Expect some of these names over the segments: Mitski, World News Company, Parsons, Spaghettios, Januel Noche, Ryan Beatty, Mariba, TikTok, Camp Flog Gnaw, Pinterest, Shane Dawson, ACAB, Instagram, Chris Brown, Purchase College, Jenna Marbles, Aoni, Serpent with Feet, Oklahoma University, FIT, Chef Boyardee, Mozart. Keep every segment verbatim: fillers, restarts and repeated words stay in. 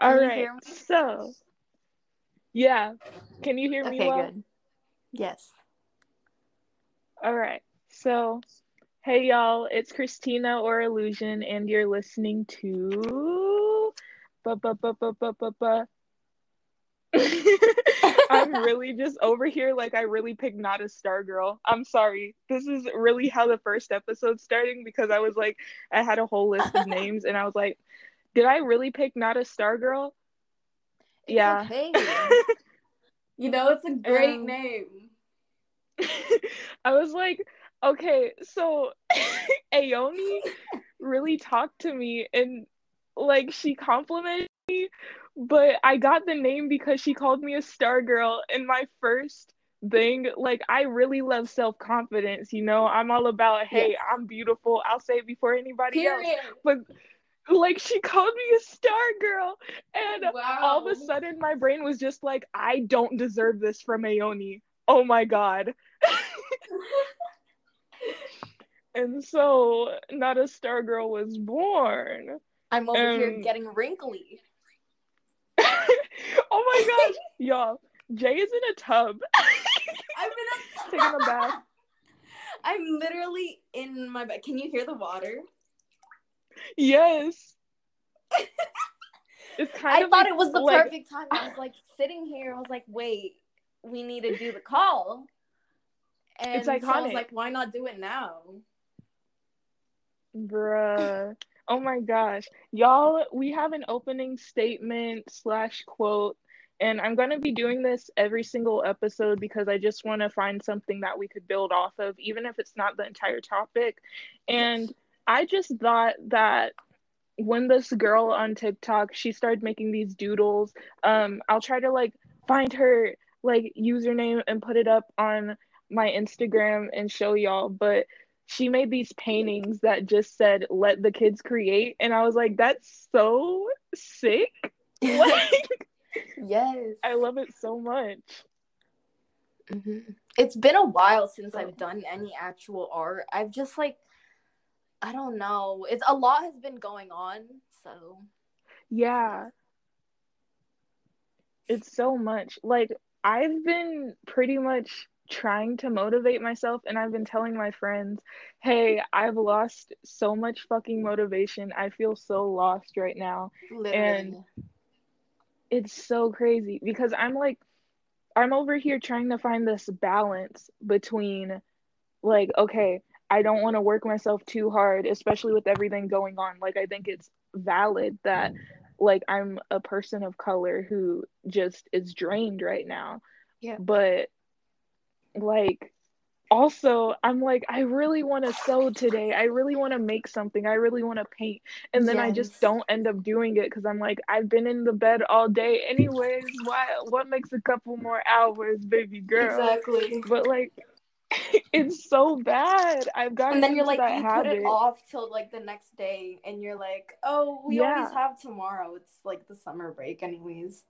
All Can right. You hear me? So, yeah. Can you hear okay, me well? Okay, good. Yes. All right. So, hey, y'all. It's Christina or Illusion, and you're listening to... Ba, ba, ba, ba, ba, ba, ba. I'm really just over here like I really picked Not a Star Girl. I'm sorry. This is really how the first episode's starting, because I was like, I had a whole list of names, and I was like, did I really pick Not a Star Girl? It's yeah. Okay. You know, it's a great um, name. I was like, okay, so Aoni really talked to me, and like she complimented me, but I got the name because she called me a star girl. And my first thing, like, I really love self-confidence, you know? I'm all about, hey, yes. I'm beautiful. I'll say it before anybody Period. else. But like, she called me a star girl, and wow. all of a sudden my brain was just like, I don't deserve this from Aoni. Oh my god. And so Not a Star Girl was born. I'm over um, here getting wrinkly. Oh my gosh, y'all! Jay is in a tub. I'm in a tub. Taking a bath. I'm literally in my bed. Can you hear the water? Yes. It's kind I of thought like, it was the like, perfect time. I was like sitting here. I was like, wait, we need to do the call. And it's iconic. So I was like, why not do it now? Bruh. Oh my gosh. Y'all, we have an opening statement slash quote, and I'm going to be doing this every single episode because I just want to find something that we could build off of, even if it's not the entire topic. And I just thought that when this girl on TikTok, she started making these doodles, um, I'll try to like find her like username and put it up on my Instagram and show y'all, but she made these paintings that just said, let the kids create. And I was like, that's so sick. Like, yes. I love it so much. Mm-hmm. It's been a while since I've done any actual art. I've just like, I don't know. It's a lot has been going on. So. Yeah. It's so much. Like, I've been pretty much trying to motivate myself, and I've been telling my friends, hey, I've lost so much fucking motivation. I feel so lost right now. Literally. And it's so crazy because I'm like, I'm over here trying to find this balance between like, okay, I don't want to work myself too hard, especially with everything going on. Like, I think it's valid that like I'm a person of color who just is drained right now. Yeah. But like, also, I'm like, I really want to sew today. I really want to make something. I really want to paint. And then yes. I just don't end up doing it because I'm like, I've been in the bed all day anyways. Why? What makes a couple more hours, baby girl? Exactly. But like, it's so bad. I've got. And then you're like, you habit. put it off till like the next day, and you're like, oh, we yeah. always have tomorrow. It's like the summer break, anyways.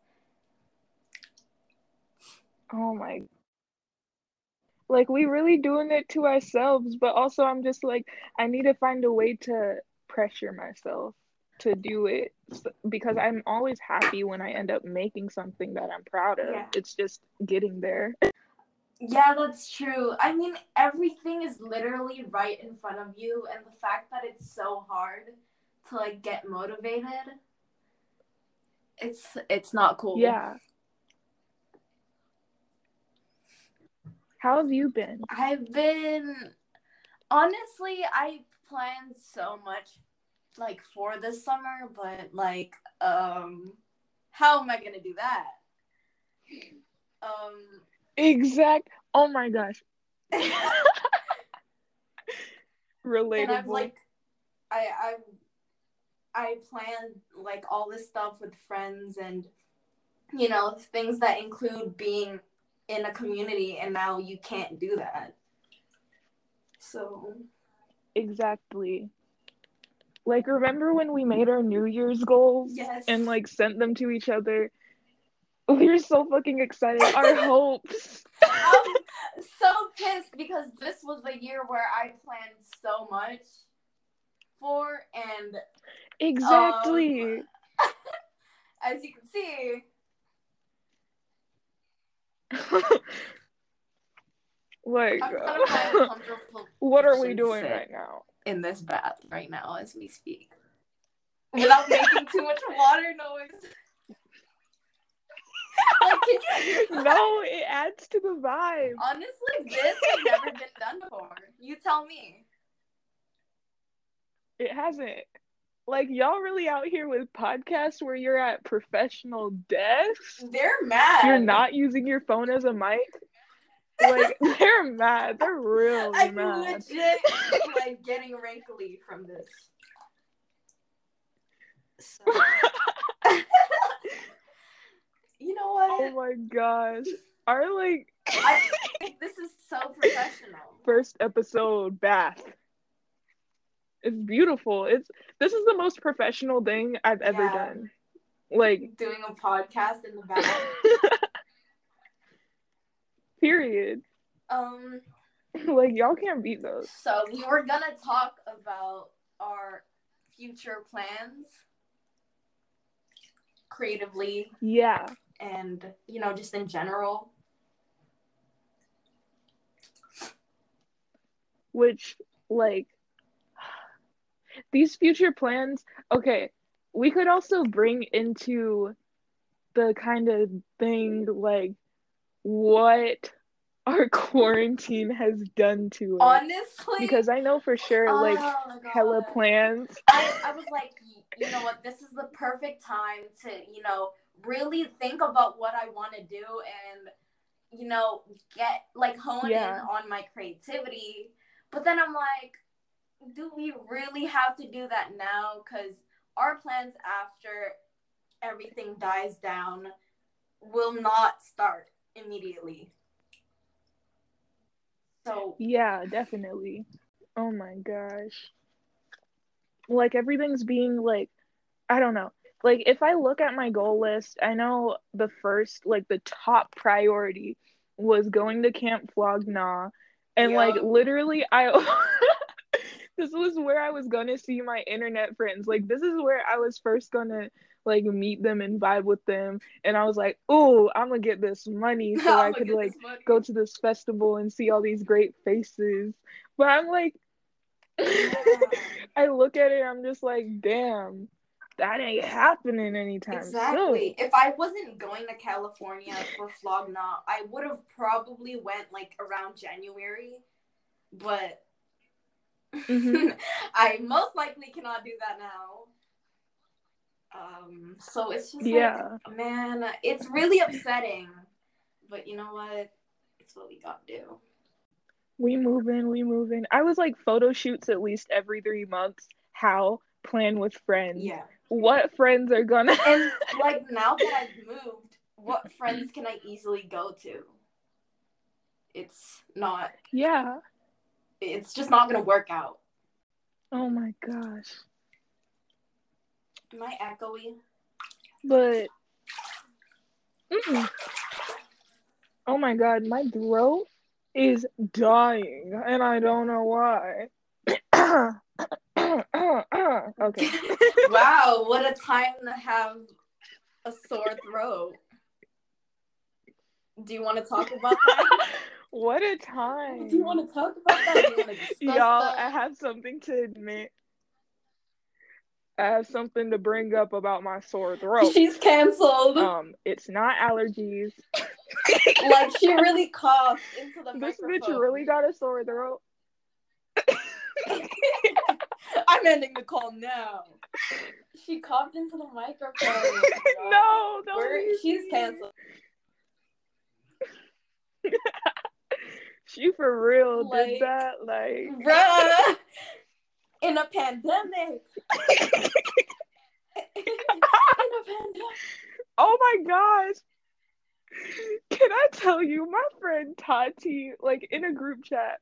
Oh my. Like, we really doing it to ourselves, but also I'm just like, I need to find a way to pressure myself to do it because I'm always happy when I end up making something that I'm proud of. Yeah. It's just getting there. Yeah, that's true. I mean, everything is literally right in front of you, and the fact that it's so hard to like get motivated, it's it's not cool. Yeah. How have you been? I've been, honestly, I planned so much, like, for this summer, but, like, um, how am I gonna do that? Um. Exact. Oh, my gosh. Relatable. And I'm, like, I, I, I planned, like, all this stuff with friends and, you know, things that include being in a community, and now you can't do that. So exactly. Like, remember when we made our New Year's goals? Yes. And like sent them to each other? We were so fucking excited. Our hopes. I'm so pissed because this was the year where I planned so much for, and exactly um, as you can see. Like, uh, what are we doing right now? In this bath right now as we speak. Without making too much water noise. Like, can you no, it adds to the vibe. Honestly, this has never been done before. You tell me. It hasn't. Like, y'all really out here with podcasts where you're at professional desks? They're mad. You're not using your phone as a mic? Like, they're mad. They're really I'm mad. I'm legit, like, getting wrinkly from this. So. You know what? Oh my gosh. Our, like... I, this is so professional. First episode, bath. It's beautiful. It's This is the most professional thing I've ever yeah. done. Like... Doing a podcast in the bath. Period. Um... Like, y'all can't beat those. So, we were gonna talk about our future plans. Creatively. Yeah. And, you know, just in general. Which, like, these future plans, okay, we could also bring into the kind of thing, like, what our quarantine has done to us. Honestly? Because I know for sure, oh, like, hella plans. I, I was like, you know what, this is the perfect time to, you know, really think about what I want to do and, you know, get, like, hone yeah. in on my creativity. But then I'm like, do we really have to do that now? Because our plans after everything dies down will not start immediately. So. Yeah, definitely. Oh my gosh. Like, everything's being, like, I don't know. Like, if I look at my goal list, I know the first, like, the top priority was going to Camp Flog Gnaw. And, yeah. like, literally, I... this was where I was going to see my internet friends. Like, this is where I was first going to, like, meet them and vibe with them. And I was like, ooh, I'm going to get this money so I could, like, go to this festival and see all these great faces. But I'm like... I look at it, I'm just like, damn, that ain't happening anytime exactly soon. If I wasn't going to California for Flog Gnaw, I would have probably went like around January, but mm-hmm. I most likely cannot do that now. Um, so it's just yeah. like, man, it's really upsetting, but you know what? It's what we got to do. We moving, we moving. I was like, photo shoots at least every three months. How? Plan with friends. Yeah. What friends are gonna... And, like, now that I've moved, what friends can I easily go to? It's not... Yeah. It's just not gonna work out. Oh, my gosh. Am I echoey? But... Mm-mm. Oh, my God. My throat... is dying and I don't know why. Okay. Wow, what a time to have a sore throat. Do you want to talk about that? What a time. Do you want to talk about that? Do you want to discuss Y'all, that? I have something to admit. I have something to bring up about my sore throat. She's canceled. Um, it's not allergies. Like, she really coughed into the this microphone. This bitch really got a sore throat. I'm ending the call now. She coughed into the microphone. No, don't. We're, she's canceled. She for real like, did that, like, bruh. In a pandemic. In a pandemic. Oh my gosh. Can I tell you, my friend Tati, like, in a group chat,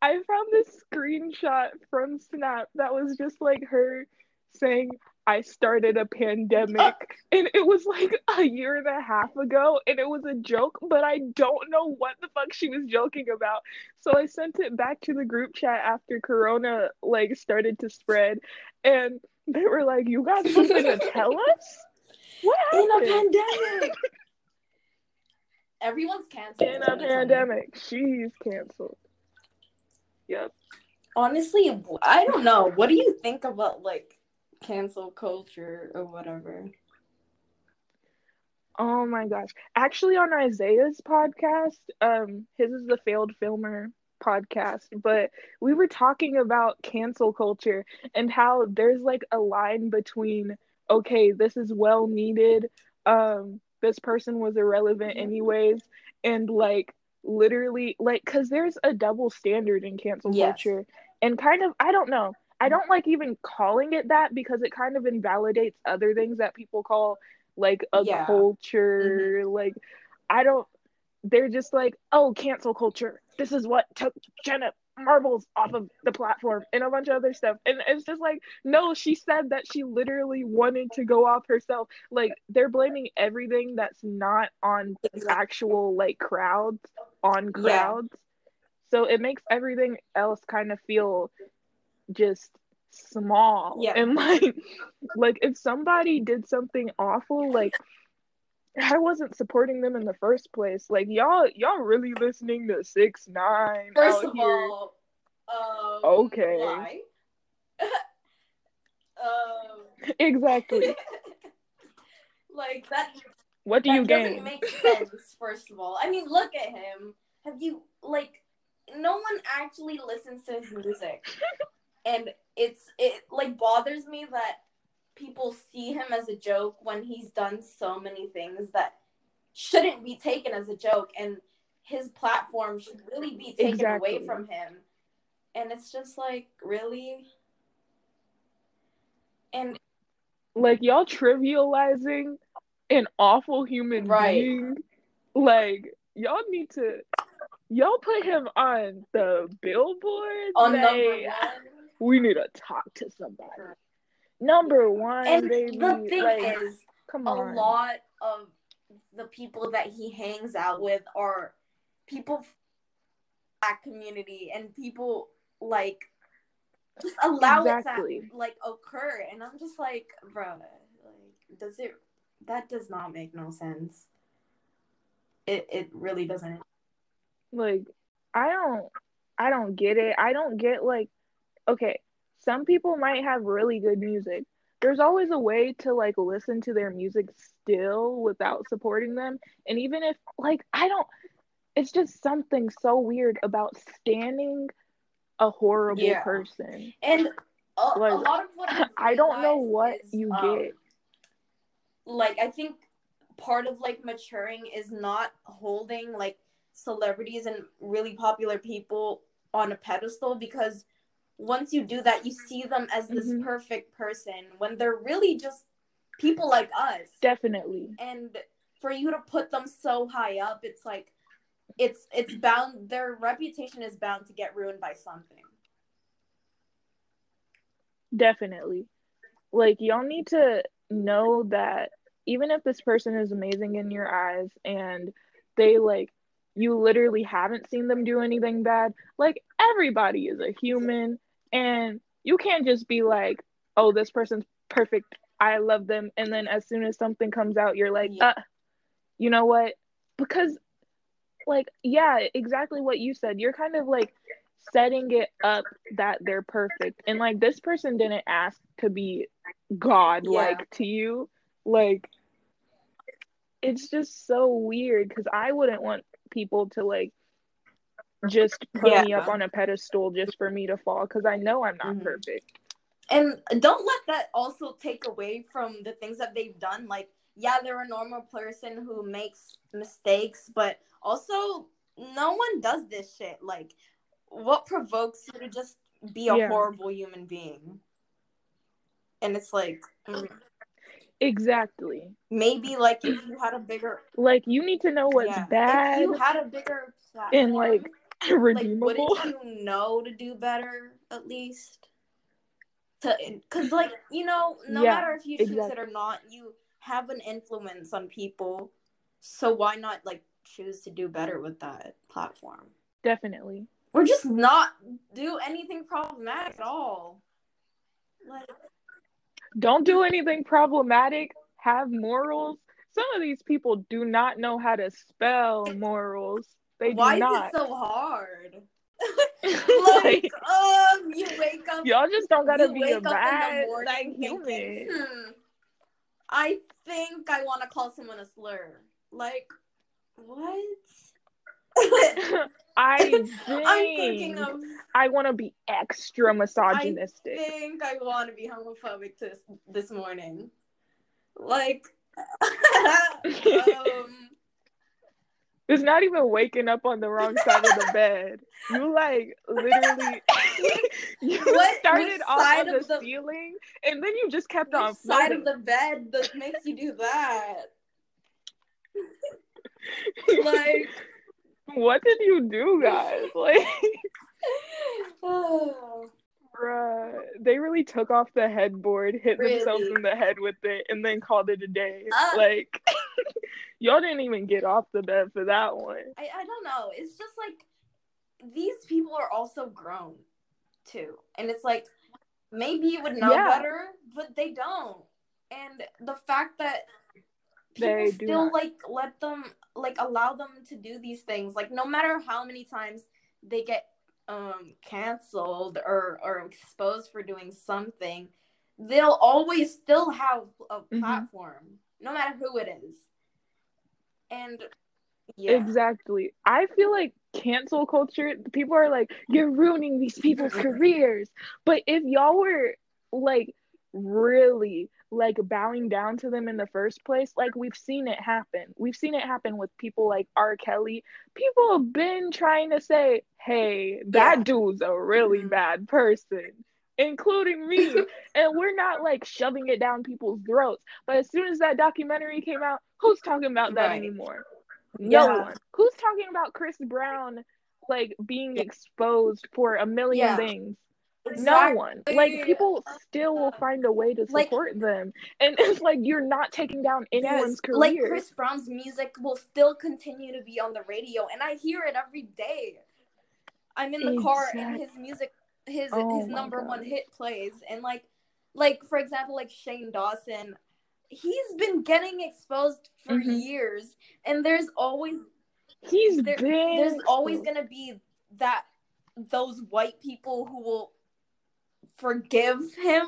I found this screenshot from Snap that was just, like, her saying, I started a pandemic. Uh, and it was, like, a year and a half ago, and it was a joke, but I don't know what the fuck she was joking about. So I sent it back to the group chat after Corona, like, started to spread. And they were like, you got something to tell us? What happened? In a pandemic. Everyone's canceled. In a pandemic. She's canceled. Yep. Honestly, I don't know. What do you think about, like, cancel culture or whatever? Oh, my gosh. Actually, on Isaiah's podcast, um, his is the Failed Filmer podcast, but we were talking about cancel culture and how there's, like, a line between, okay, this is well needed, um, this person was irrelevant anyways, and, like, literally, like, because there's a double standard in cancel yes. culture, and kind of, I don't know, I don't like even calling it that because it kind of invalidates other things that people call, like, a yeah. culture, mm-hmm. like, I don't, they're just like, oh, cancel culture, this is what took Jenna Marbles off of the platform, and a bunch of other stuff, and it's just like, no, she said that she literally wanted to go off herself. Like, they're blaming everything that's not on actual, like, crowds on crowds, yeah. so it makes everything else kind of feel just small, yeah. and like, like, if somebody did something awful, like, I wasn't supporting them in the first place. Like, y'all, y'all really listening to six nine First out of here? all, um, okay. Why? um, exactly. Like that. What do that you gain? Doesn't make sense. First of all, I mean, look at him. Have you like? No one actually listens to his music, and it's it like bothers me that people see him as a joke when he's done so many things that shouldn't be taken as a joke, and his platform should really be taken exactly. away from him. And it's just like, really? And like, y'all trivializing an awful human right. being. Like, y'all need to y'all put him on the billboard. On like, number one. We need to talk to somebody. Number one, and baby. The thing like, is, come on. A lot of the people that he hangs out with are people from the Black community, and people like just allow exactly. it to like occur. And I'm just like, bro, like, does it? That does not make no sense. It it really doesn't. Like, I don't, I don't get it. I don't get like, okay. Some people might have really good music. There's always a way to, like, listen to their music still without supporting them. And even if, like, I don't... It's just something so weird about standing a horrible yeah. person. And a, like, a lot of what I, I don't know what is, you um, get. Like, I think part of, like, maturing is not holding, like, celebrities and really popular people on a pedestal, because once you do that, you see them as this mm-hmm. perfect person when they're really just people like us. Definitely. And for you to put them so high up, it's like, it's it's bound, their reputation is bound to get ruined by something. Definitely. Like, y'all need to know that even if this person is amazing in your eyes and they, like, you literally haven't seen them do anything bad, like, everybody is a human. And you can't just be like, oh, this person's perfect, I love them, and then as soon as something comes out, you're like, yeah. uh, you know what? Because, like, yeah, exactly what you said. You're kind of, like, setting it up that they're perfect. And, like, this person didn't ask to be God-like yeah. to you. Like, it's just so weird, because I wouldn't want people to, like, just put yeah. me up on a pedestal just for me to fall, because I know I'm not mm-hmm. perfect. And don't let that also take away from the things that they've done. Like, yeah, they're a normal person who makes mistakes, but also no one does this shit. Like, what provokes you to just be a yeah. horrible human being? And it's like... Mm. Exactly. Maybe, like, if you had a bigger... Like, you need to know what's yeah. bad. If you had a bigger platform... And, like, redeemable. Like, wouldn't you know to do better, at least? Because, like, you know, no yeah, matter if you choose exactly. it or not, you have an influence on people. So why not, like, choose to do better with that platform? Definitely. Or just not do anything problematic at all. Like... Don't do anything problematic. have morals. Some of these people do not know how to spell morals. They Why do not. Why is it so hard? like, like, um, you wake up. Y'all just don't gotta be a bad like human. Hmm, I think I want to call someone a slur. Like, what? I think I'm thinking of, I want to be extra misogynistic. I think I want to be homophobic this this morning. Like, um, it's not even waking up on the wrong side of the bed. You like literally, you what, started off on of the, the ceiling, and then you just kept on side floating. Of the bed that makes you do that. Like. What did you do, guys? Like, oh. Bruh, they really took off the headboard, hit really? themselves in the head with it, and then called it a day. Uh, like, y'all didn't even get off the bed for that one. I, I don't know. It's just like, these people are also grown, too. And it's like, maybe you would know yeah. better, but they don't. And the fact that people they do still, not. like, let them... like allow them to do these things, like no matter how many times they get um canceled or or exposed for doing something, they'll always still have a platform, mm-hmm. no matter who it is. And yeah. Exactly. I feel like cancel culture, people are like, you're ruining these people's careers. But if y'all were like really like bowing down to them in the first place, like we've seen it happen. We've seen it happen with people like R. Kelly. People have been trying to say, hey, that yeah. dude's a really mm-hmm. bad person, including me. And we're not like shoving it down people's throats. But as soon as that documentary came out, who's talking about that right. anymore? No yeah. one. Who's talking about Chris Brown like being exposed for a million yeah. things? Exactly. No one. Like, people still will find a way to support like, them. And it's like, you're not taking down anyone's yes, career. Like, Chris Brown's music will still continue to be on the radio, and I hear it every day. I'm in the exactly. car, and his music, his oh his number God. one hit plays. And, like, like for example, like, Shane Dawson, he's been getting exposed for mm-hmm. years, and there's always... He's there, been... There's always gonna be that those white people who will forgive him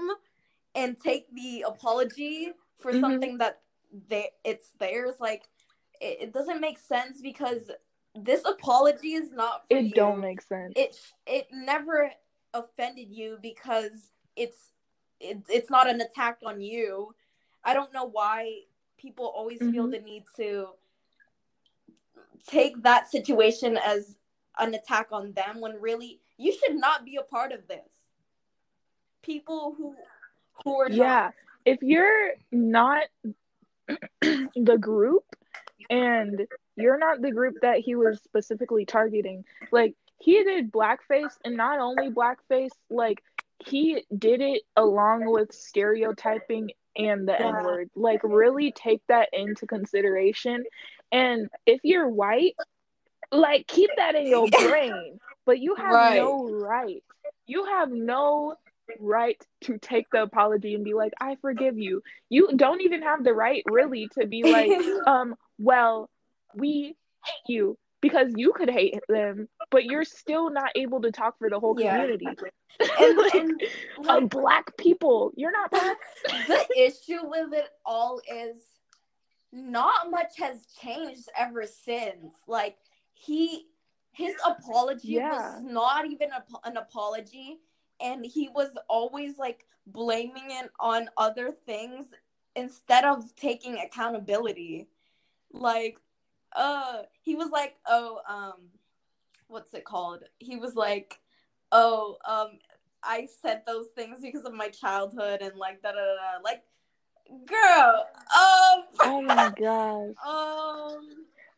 and take the apology for mm-hmm. something that they it's theirs. Like it, it doesn't make sense, because this apology is not for it you. Don't make sense. It it never offended you, because it's it, it's not an attack on you. I don't know why people always mm-hmm. feel the need to take that situation as an attack on them, when really you should not be a part of this. People who who are yeah not. If you're not the group, and you're not the group that he was specifically targeting, like he did blackface, and not only blackface, like he did it along with stereotyping and the yeah. N-word. Like, really take that into consideration. And if you're white, like keep that in your brain. But you have right. no right you have no right to take the apology and be like, I forgive you. You don't even have the right really to be like, um well, we hate you, because you could hate them, but you're still not able to talk for the whole community. Yeah. And, like, and like, um, black people, you're not black. The issue with it all is not much has changed ever since. Like he his apology yeah. was not even a, an apology. And he was always, like, blaming it on other things instead of taking accountability. Like, uh, he was like, oh, um, what's it called? He was like, oh, um, I said those things because of my childhood, and, like, da-da-da-da. Like, girl, um. Oh, my gosh. um.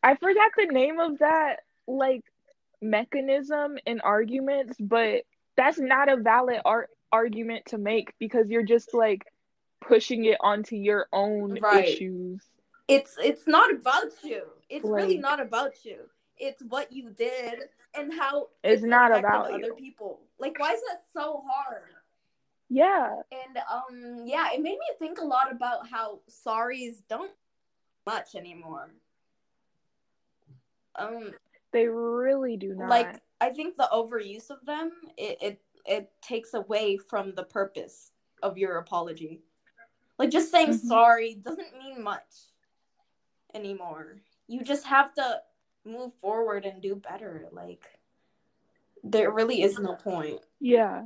I forgot the name of that, like, mechanism in arguments, but that's not a valid ar- argument to make, because you're just like pushing it onto your own right. issues. It's it's not about you. It's like, really not about you. It's what you did and how it's, it's not about other you. people. Like, why is that so hard? Yeah. And um, yeah, it made me think a lot about how sorries don't much anymore. Um, they really do not. Like, I think the overuse of them, it it, it takes away from the purpose of your apology. Like, just saying mm-hmm. sorry doesn't mean much anymore. You just have to move forward and do better. Like, there really is no point. Yeah.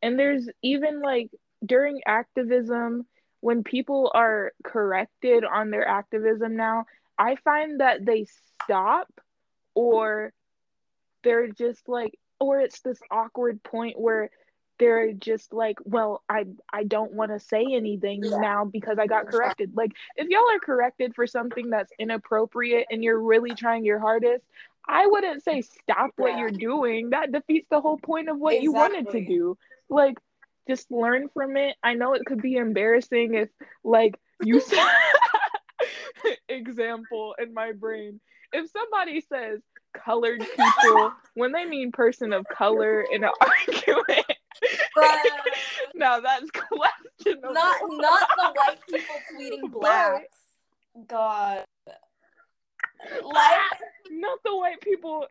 And there's even, like, during activism, when people are corrected on their activism now, I find that they stop, or they're just like, or it's this awkward point where they're just like, well, I I don't want to say anything yeah. now because I got corrected. Like, if y'all are corrected for something that's inappropriate and you're really trying your hardest, I wouldn't say stop yeah. what you're doing. That defeats the whole point of what exactly. you wanted to do. Like, just learn from it. I know it could be embarrassing if, like, you said example in my brain. If somebody says colored people when they mean person of color in an argument, but no, that's questionable. Not not the white people tweeting blacks. God. Like, not the white people,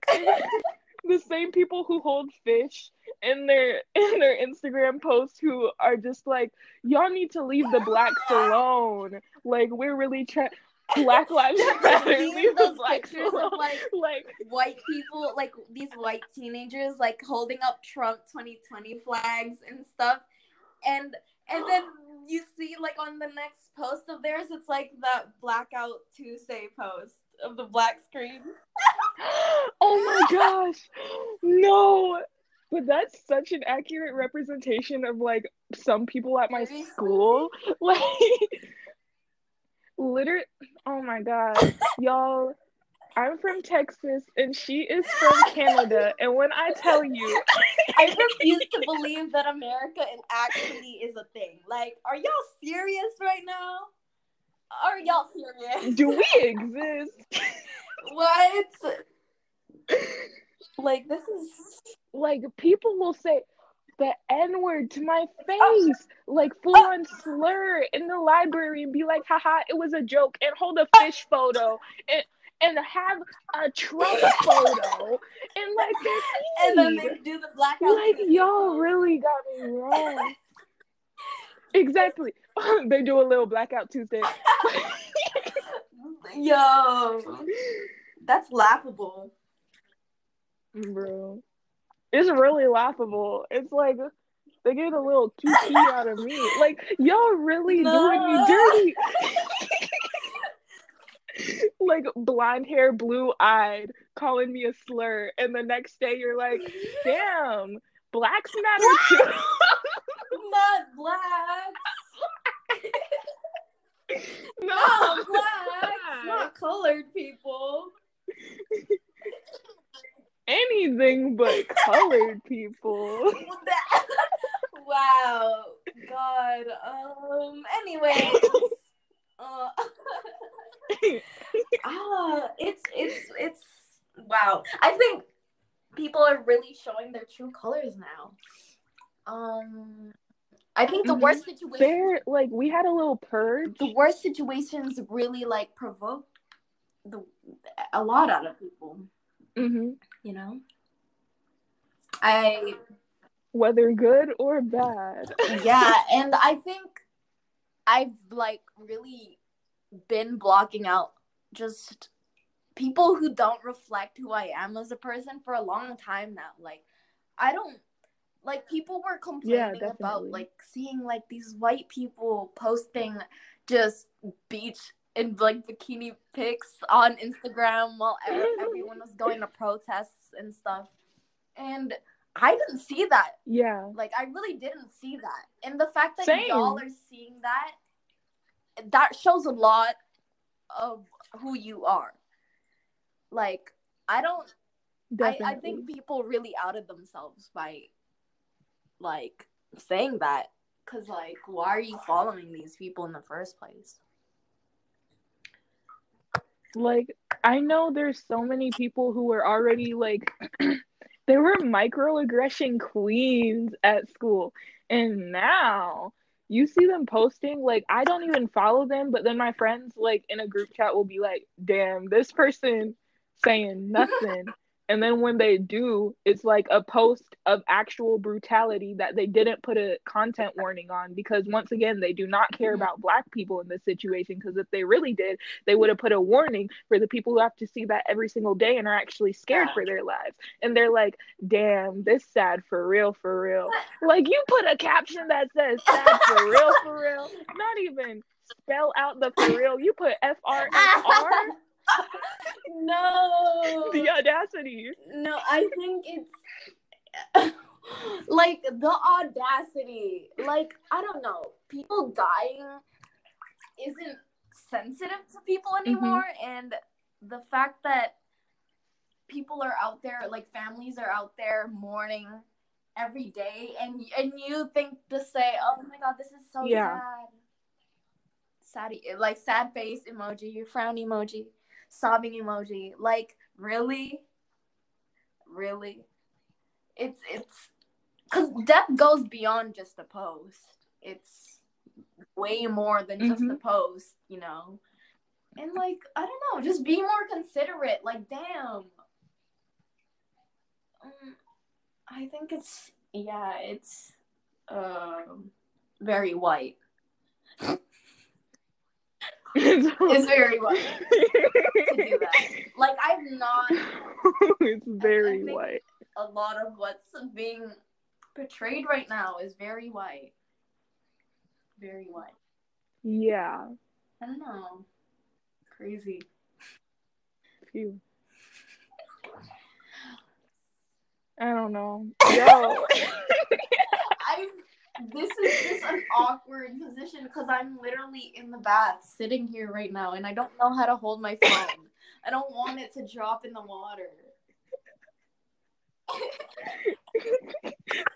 the same people who hold fish in their in their Instagram posts, who are just like, y'all need to leave the blacks alone. Like, we're really trying. Black lives matter. Leave those black pictures alone. Of like, like white people, like these white teenagers, like holding up Trump twenty twenty flags and stuff, and and then you see, like, on the next post of theirs, it's like that Blackout Tuesday post of the black screen. Oh my gosh, no. But that's such an accurate representation of, like, some people at my Seriously? school. Like, literally, oh my god, y'all, I'm from Texas and she is from Canada, and when I tell you, I refuse to believe that America actually is a thing. Like, are y'all serious right now? Are y'all serious? Do we exist? What? Like, this is, like, people will say the N-word to my face, oh. like, full-on oh. slur in the library, and be like, haha, it was a joke, and hold a fish photo, and and have a Trump photo, and, like, and then they do the blackout. Like, y'all really got me wrong. Exactly. They do a little Blackout Tuesday. Yo, that's laughable, bro. It's really laughable. It's like they get a little kiki out of me. Like, y'all really no. doing me dirty. Like, blonde hair, blue eyed, calling me a slur, and the next day you're like, damn, blacks matter too. Not blacks. No, not blacks. Not colored people. Anything but colored people. Wow. God. Um. Anyway. Uh. Ah. It's. It's. It's. Wow. I think people are really showing their true colors now. Um. I think the worst situations. They're, like, we had a little purge. The worst situations really, like, provoke the a lot out of people. Mm-hmm. You know, I whether good or bad. Yeah, and I think I've, like, really been blocking out just people who don't reflect who I am as a person for a long time now. Like, I don't like people were complaining yeah, about, like, seeing, like, these white people posting just beach and, like, bikini pics on Instagram while everyone was going to protests and stuff. And I didn't see that. Yeah. Like, I really didn't see that. And the fact that Same. y'all are seeing that, that shows a lot of who you are. Like, I don't... I, I think people really outed themselves by, like, saying that. Because, like, why are you following these people in the first place? Like, I know there's so many people who are already, like, They were microaggression queens at school. And now you see them posting, like, I don't even follow them, but then my friends, like, in a group chat will be like, damn, this person saying nothing. And then when they do, it's like a post of actual brutality that they didn't put a content warning on, because once again, they do not care about Black people in this situation, because if they really did, they would have put a warning for the people who have to see that every single day and are actually scared for their lives. And they're like, damn, this sad for real, for real. Like, you put a caption that says sad for real, for real. Not even spell out the for real. You put F R F R. No, the audacity. No, I think it's like the audacity. Like, I don't know, people dying isn't sensitive to people anymore. Mm-hmm. And the fact that people are out there, like families are out there mourning every day, and and you think to say, oh my god, this is so yeah. sad sad like sad face emoji, your frown emoji, sobbing emoji. Like, really? Really? It's, it's, because death goes beyond just a post. It's way more than mm-hmm. just a post, you know? And, like, I don't know, just be more considerate. Like, damn. Um, I think it's, yeah, it's um, very white. It's very white to do that. Like, I'm not. It's very white. A lot of what's being portrayed right now is very white. Very white. Yeah. I don't know. Crazy. Phew. I don't know. Yo. I. This is just an awkward position because I'm literally in the bath sitting here right now and I don't know how to hold my phone. I don't want it to drop in the water.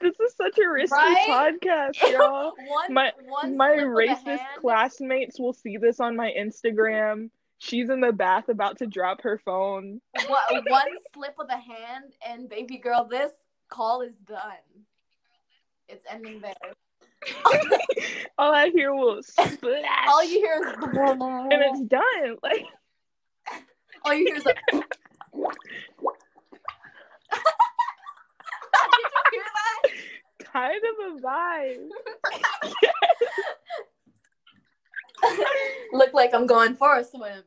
This is such a risky right? podcast, y'all. one, my one my racist classmates will see this on my Instagram. She's in the bath about to drop her phone. What, one slip of the hand and baby girl, this call is done. It's ending there. All I hear was splash. All you hear is and it's done. Like, all you hear is a did you hear that? Kind of a vibe. Yes. Look like I'm going for a swim.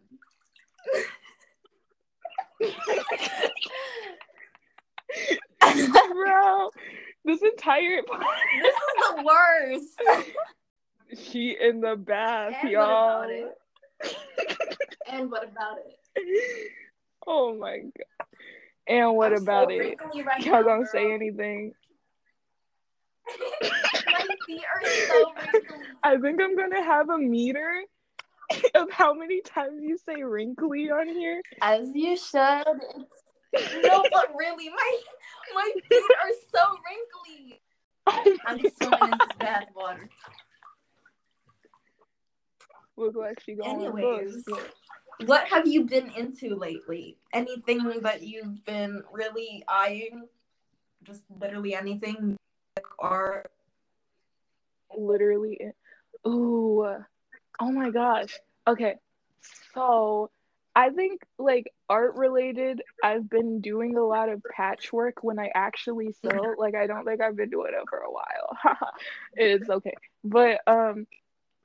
Bro. This entire podcast. This is the worst. She in the bath, and y'all. What about it? And what about it? Oh my god. And what I'm about so it? Right y'all now, don't girl. Say anything. My feet are so wrinkly. I think I'm gonna have a meter of how many times you say wrinkly on here. As you should. No, but really, my my feet are so wrinkly. Oh I'm swimming in this bath water. Look like she going. Anyways, what have you been into lately? Anything that you've been really eyeing? Just literally anything, like art. Literally, ooh, oh my gosh. Okay, so. I think, like, art-related, I've been doing a lot of patchwork when I actually sew. Like, I don't think I've been doing it for a while. It's okay. But, um,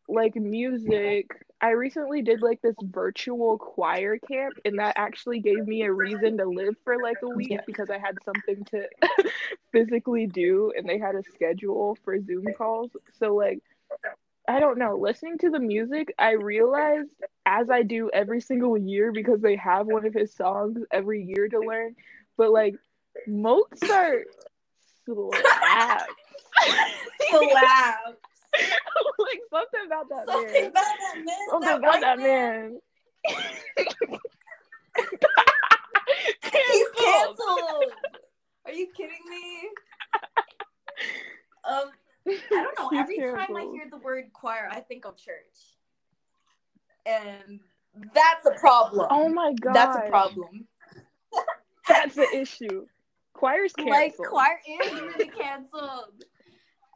like, music, I recently did, like, this virtual choir camp, and that actually gave me a reason to live for, like, a week yeah. because I had something to physically do, and they had a schedule for Zoom calls. So, like, I don't know, listening to the music, I realized, as I do every single year, because they have one of his songs every year to learn, but, like, Mozart slaps. Slaps. Like, something about that something man. About that man. Something that about that man. man. He's canceled. Are you kidding me? Um. I don't know. She's every terrible. Time I hear the word choir, I think of church. And that's a problem. Oh my god. That's a problem. That's the issue. Choir's canceled. Like, choir is really canceled.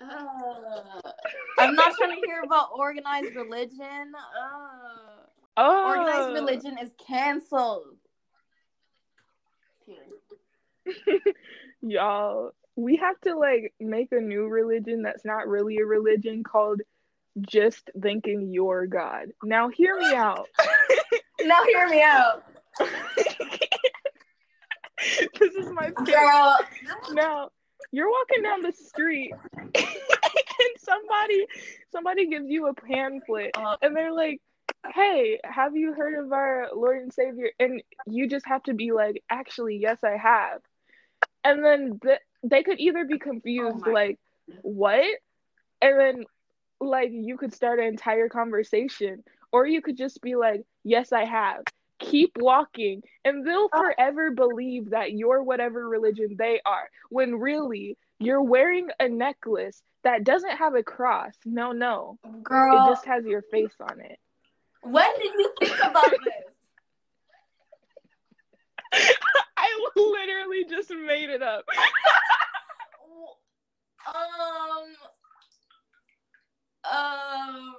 Uh, I'm not trying to hear about organized religion. Uh, oh. Organized religion is canceled. Y'all, we have to, like, make a new religion that's not really a religion called Just Thinking You're God. Now hear me out. Now hear me out. This is my favorite. Girl. Now, you're walking down the street and somebody somebody gives you a pamphlet and they're like, hey, have you heard of our Lord and Savior? And you just have to be like, actually, yes, I have. And then th- they could either be confused, oh like, God. What? And then, like, you could start an entire conversation. Or you could just be like, yes, I have. Keep walking, and they'll forever believe that you're whatever religion they are, when really you're wearing a necklace that doesn't have a cross. No, no, girl, it just has your face on it. When did you think about this? I literally just made it up. um, um,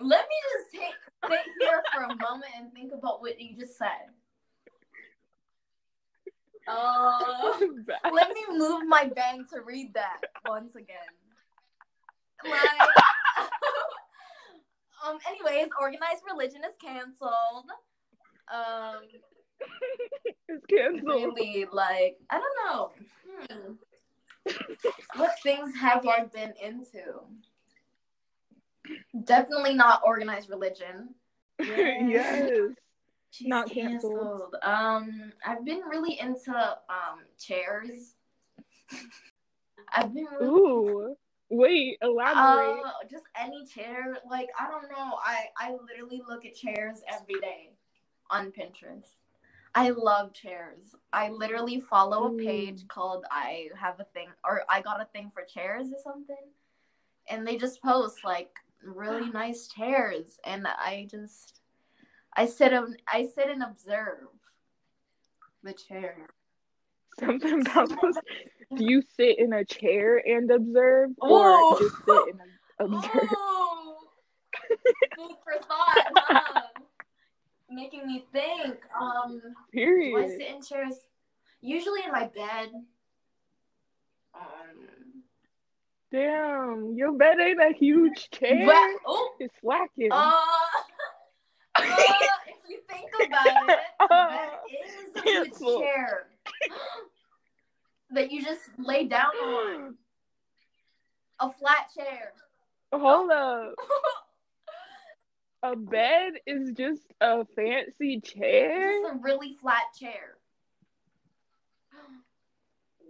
let me just take. Sit here for a moment and think about what you just said. Uh, let me move my bang to read that once again. Like, um. Anyways, organized religion is canceled. Um, it's canceled. Really, like I don't know. Hmm. What things have I been into? Definitely not organized religion. Yes. Yes. Not canceled. canceled. Um, I've been really into um chairs. I've been really Ooh. Wait, elaborate. Uh, just any chair. Like, I don't know. I, I literally look at chairs every day on Pinterest. I love chairs. I literally follow mm. a page called I Have a Thing or I Got a Thing for Chairs or something. And they just post like really nice chairs, and I just I sit and I sit and observe the chair. Something about those. Do you sit in a chair and observe, or Ooh. Just sit and observe? Ooh. Food for thought, huh? Making me think. Um, Period. Do I sit in chairs? Usually in my bed. Um. Damn, your bed ain't a huge chair. But, oh, it's lacking. Uh, uh, if you think about it, uh, that is a canceled. Huge chair that you just lay down on. A flat chair. Hold up. A bed is just a fancy chair? It's a really flat chair.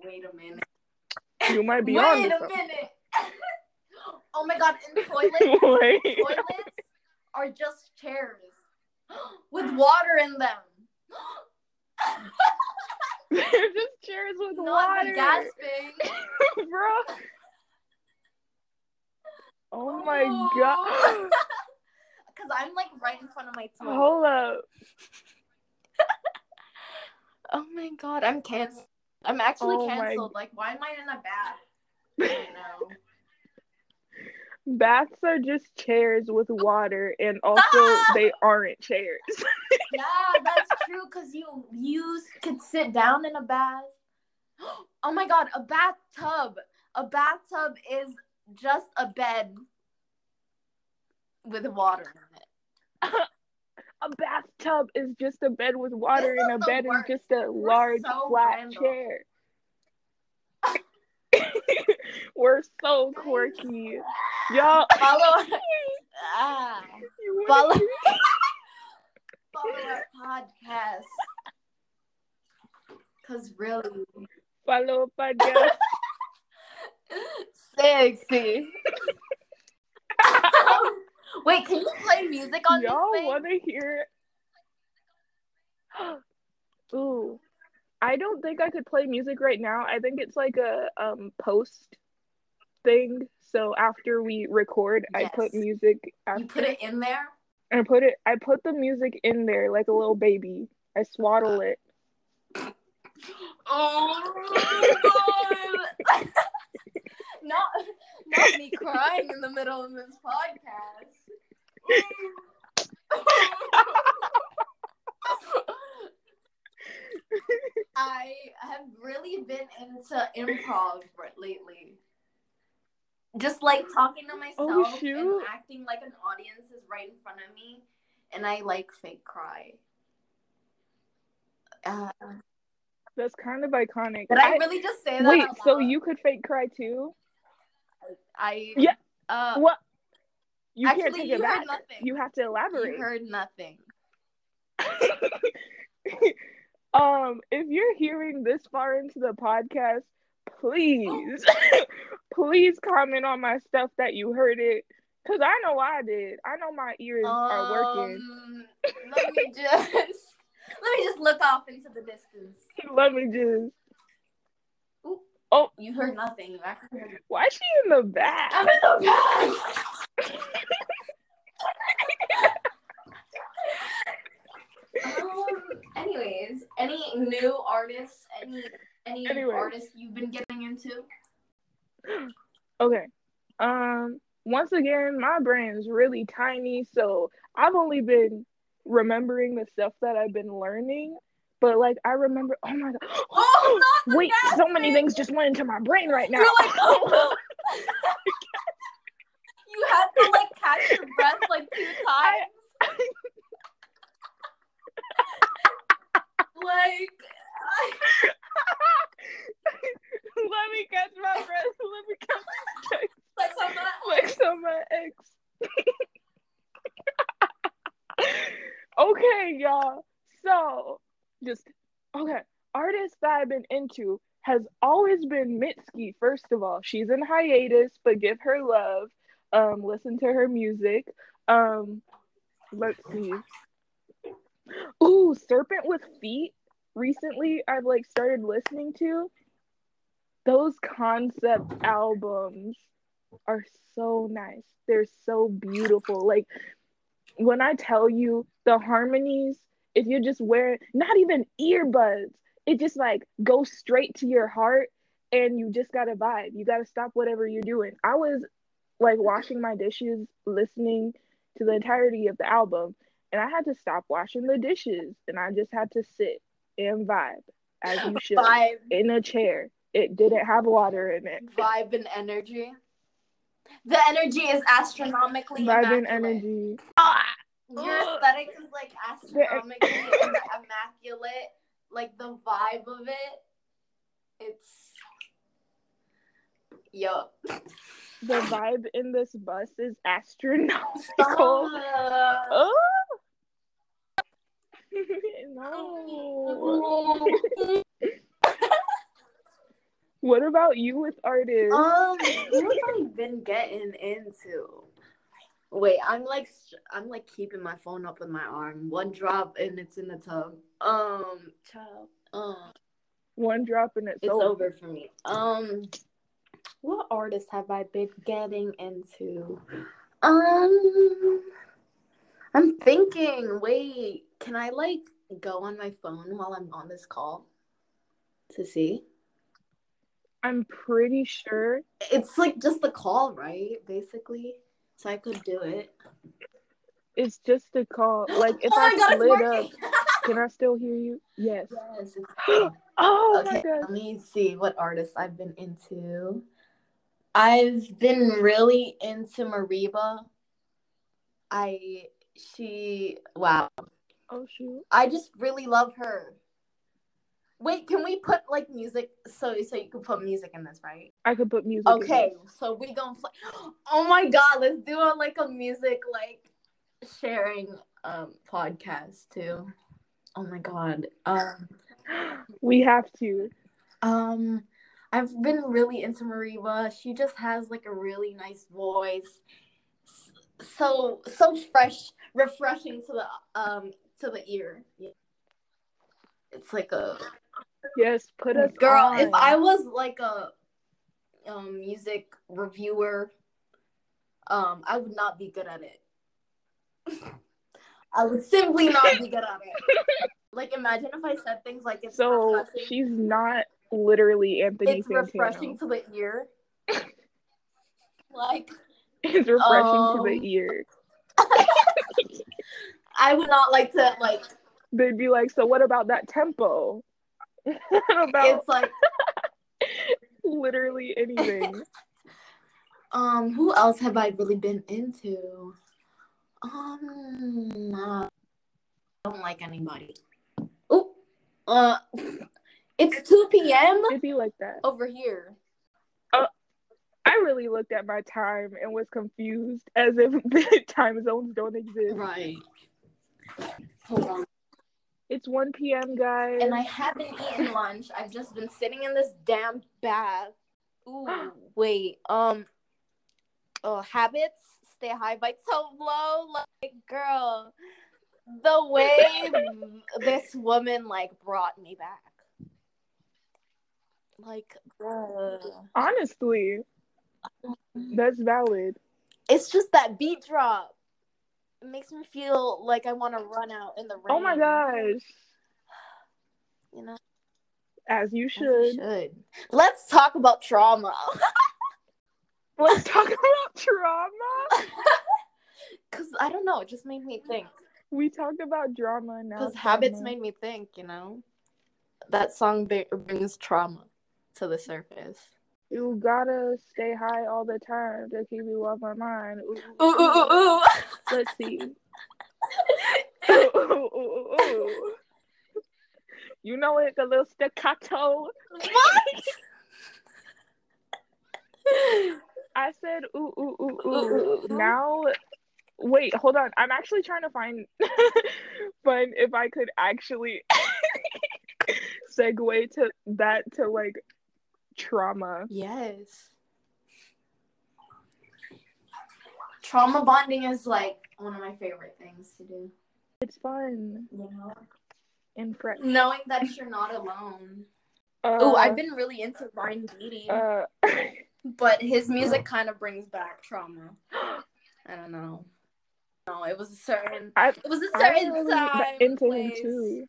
Wait a minute. You might be Wait on. Wait a something. minute. Oh my God! And toilets, Wait. toilets are just chairs with water in them. They're just chairs with Not water. Gasping, bro. Oh my oh. God! Because I'm like right in front of my toilet. Hold up. Oh my God! I'm canceled. I'm actually oh canceled. Like, why am I in a bath? I don't know. Baths are just chairs with water, and also ah! they aren't chairs. Yeah, that's true, because you, you could sit down in a bath. Oh my God, a bathtub. A bathtub is just a bed with water in it. A bathtub is just a bed with water, and a bed worst. is just a We're large so flat random. chair. We're so quirky, y'all. Follow, ah, follow, follow our podcast, cause really, follow our podcast. Sexy. Wait, can you play music on Y'all this thing? Y'all want to hear it? Ooh. I don't think I could play music right now. I think it's like a um post thing. So after we record, yes. I put music. After. You put it in there? I put it. I put the music in there like a little baby. I swaddle it. Oh, no. not, not me crying in the middle of this podcast. I have really been into improv lately. Just like talking to myself oh, and acting like an audience is right in front of me, and I like fake cry. Uh, That's kind of iconic. Did I, I really just say that? Wait, so you could fake cry too? I yeah. Uh, what? You actually, can't take you it back. Heard nothing. You have to elaborate. You heard nothing. Um, if you're hearing this far into the podcast, please, please comment on my stuff that you heard it, because I know I did. I know my ears um, are working. Let me just, let me just look off into the distance. Let me just. Ooh, oh, you heard nothing. I heard... Why is she in the back? I'm in the back. Um, anyways, any new artists, any any anyways. artists you've been getting into? Okay. Um, once again, my brain's really tiny, so I've only been remembering the stuff that I've been learning, but like I remember oh my god. Oh, not the Wait, gas so many things just went into my brain right now. You're like, oh. You had to like catch your breath like two times. I, Like, let me catch my breath. Let me catch my breath. Like some my ex. Like some my ex. Okay, y'all. So, just okay. Artist that I've been into has always been Mitski. First of all, she's in hiatus, but give her love. Um, listen to her music. Um, let's see. Ooh, Serpent with Feet. Recently, I've like started listening to those concept albums. Are so nice. They're so beautiful. Like when I tell you the harmonies, if you just wear not even earbuds, it just like goes straight to your heart, and you just gotta vibe. You gotta stop whatever you're doing. I was like washing my dishes, listening to the entirety of the album. And I had to stop washing the dishes, and I just had to sit and vibe, as you should, vibe. In a chair. It didn't have water in it. Vibe and energy. The energy is astronomically Vibe immaculate. and energy. Your aesthetic is, like, astronomically immaculate. Like, the vibe of it, it's... Yo. The vibe in this bus is astronomical. Oh. No. What about you with artists? Um, what have I been getting into? Wait, I'm like, I'm like keeping my phone up with my arm. One drop and it's in the tub. Um, child. Um, one drop and it's, it's over. over for me. Um, what artists have I been getting into? Um, I'm thinking. Wait. Can I, like, go on my phone while I'm on this call to see? I'm pretty sure. It's, like, just the call, right? Basically. So I could do it. It's just the call. Like, if oh I God, lit up, can I still hear you? Yes. Yes. It's oh, okay, my God. Let me see what artists I've been into. I've been really into Mariba. I, she, wow. Oh, shoot. I just really love her. Wait, can we put like music? So, so you can put music in this, right? I could put music. Okay, in this. So we gonna play. Oh my God, let's do a like a music like sharing um podcast too. Oh my God, um, we have to. Um, I've been really into Mariba. She just has like a really nice voice. So so fresh, refreshing to the um. to the ear. Yeah. It's like a yes put us girl on. If I was like a um music reviewer, um I would not be good at it. I would simply not be good at it. Like, imagine if I said things like it's so refreshing. She's not literally Anthony it's Santano. It's refreshing to the ear. Like, it's refreshing um... to the ear. I would not like to, like... They'd be like, so what about that tempo? What about... It's like... literally anything. Um, who else have I really been into? Um, uh, I don't like anybody. Oh, uh, it's two p.m. It'd be like that over here. Uh, I really looked at my time and was confused, as if the time zones don't exist. Right. Hold on. It's one p.m., guys. And I haven't eaten lunch. I've just been sitting in this damn bath. Ooh, wait. Um, oh, habits. Stay high, bite so low. Like, girl, the way this woman, like, brought me back. Like, uh, honestly, that's valid. It's just that beat drop. It makes me feel like I want to run out in the rain. Oh my gosh. You know? As you should. As you should. Let's talk about trauma. Let's talk about trauma? Because, I don't know, it just made me think. We talked about drama now. Because habits made me think, you know? That song brings trauma to the surface. You gotta stay high all the time to keep you off my mind. Ooh, ooh, ooh, ooh, ooh. Let's see. Ooh, ooh, ooh, ooh. You know it, the little staccato. What? I said, ooh, ooh, ooh, ooh, ooh. Now, wait, hold on. I'm actually trying to find fun if I could actually segue to that to, like, trauma. Yes. Trauma bonding is, like, one of my favorite things to do. It's fun. Yeah. And pre- Knowing that you're not alone. Uh, oh, I've been really into Ryan Beatty. Uh, but his music kind of brings back trauma. I don't know. No, it was a certain I, it was a certain I really time into place. Him too.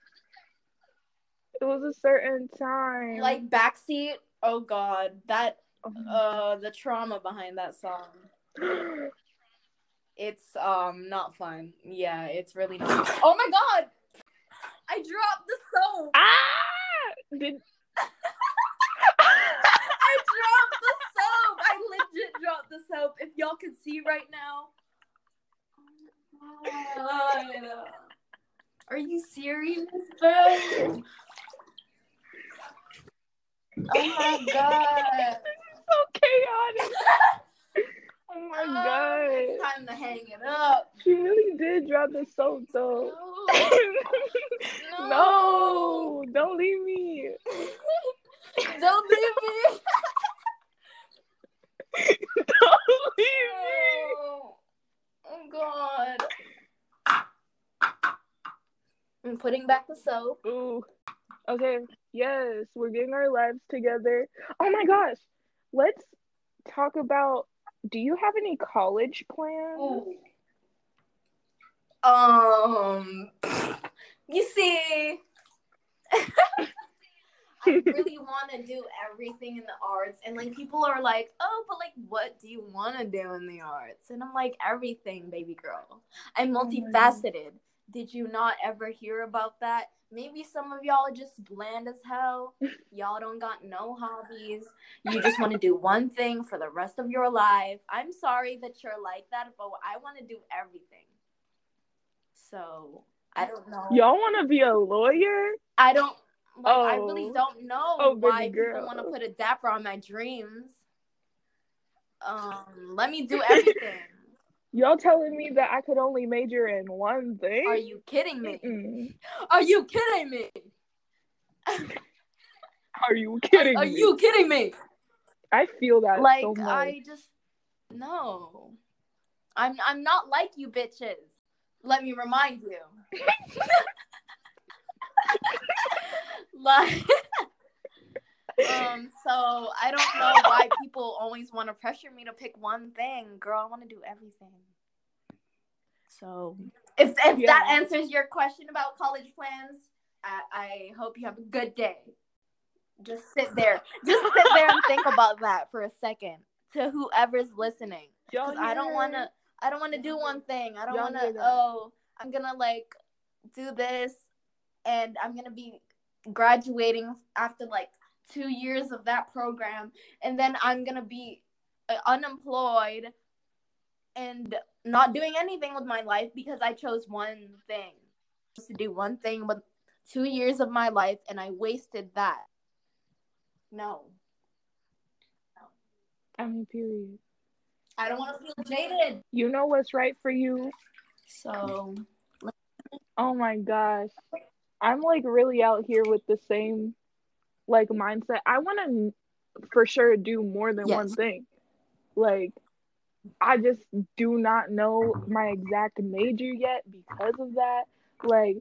It was a certain time. Like Backseat, oh god, that uh the trauma behind that song. It's um not fun. Yeah, it's really not. Oh my god! I dropped the soap. Ah! Did I dropped the soap? I legit dropped the soap. If y'all can see right now. Oh, are you serious, bro? Oh my god! This is so chaotic. Oh my oh, god! It's time to hang it up. She really did drop the soap, though. No, no. No, don't leave me. Don't leave me. Don't leave me. Oh, oh god! I'm putting back the soap. Ooh. Okay. Yes, we're getting our lives together. Oh my gosh, let's talk about. Do you have any college plans? Um, you see, I really want to do everything in the arts. And, like, people are like, oh, but, like, what do you want to do in the arts? And I'm like, everything, baby girl. I'm multifaceted. Did you not ever hear about that? Maybe some of y'all are just bland as hell. Y'all don't got no hobbies. You just want to do one thing for the rest of your life. I'm sorry that you're like that, but I want to do everything. So, I don't know. Y'all want to be a lawyer? I don't. Like, oh. I really don't know oh, why people want to put a damper on my dreams. Um, let me do everything. Y'all telling me that I could only major in one thing? Are you kidding me? Mm-mm. Are you kidding me? Are you kidding Are, me? Are you kidding me? I feel that like so much. I just no. I'm I'm not like you bitches. Let me remind you. Like Um, so I don't know why people always want to pressure me to pick one thing. Girl, I want to do everything. So if if yeah. that answers your question about college plans, I hope you have a good day. Just sit there. Just sit there and think about that for a second to whoever's listening. Because I don't want to I don't want to do one thing. I don't want to, oh, I'm going to, like, do this. And I'm going to be graduating after, like, two years of that program. And then I'm going to be unemployed and not doing anything with my life because I chose one thing. Just to do one thing with two years of my life, and I wasted that. No. no. I mean, period. I don't want to feel jaded. You know what's right for you. So. Oh my gosh. I'm like really out here with the same like mindset. I want to for sure do more than yes. one thing. Like, I just do not know my exact major yet because of that. Like,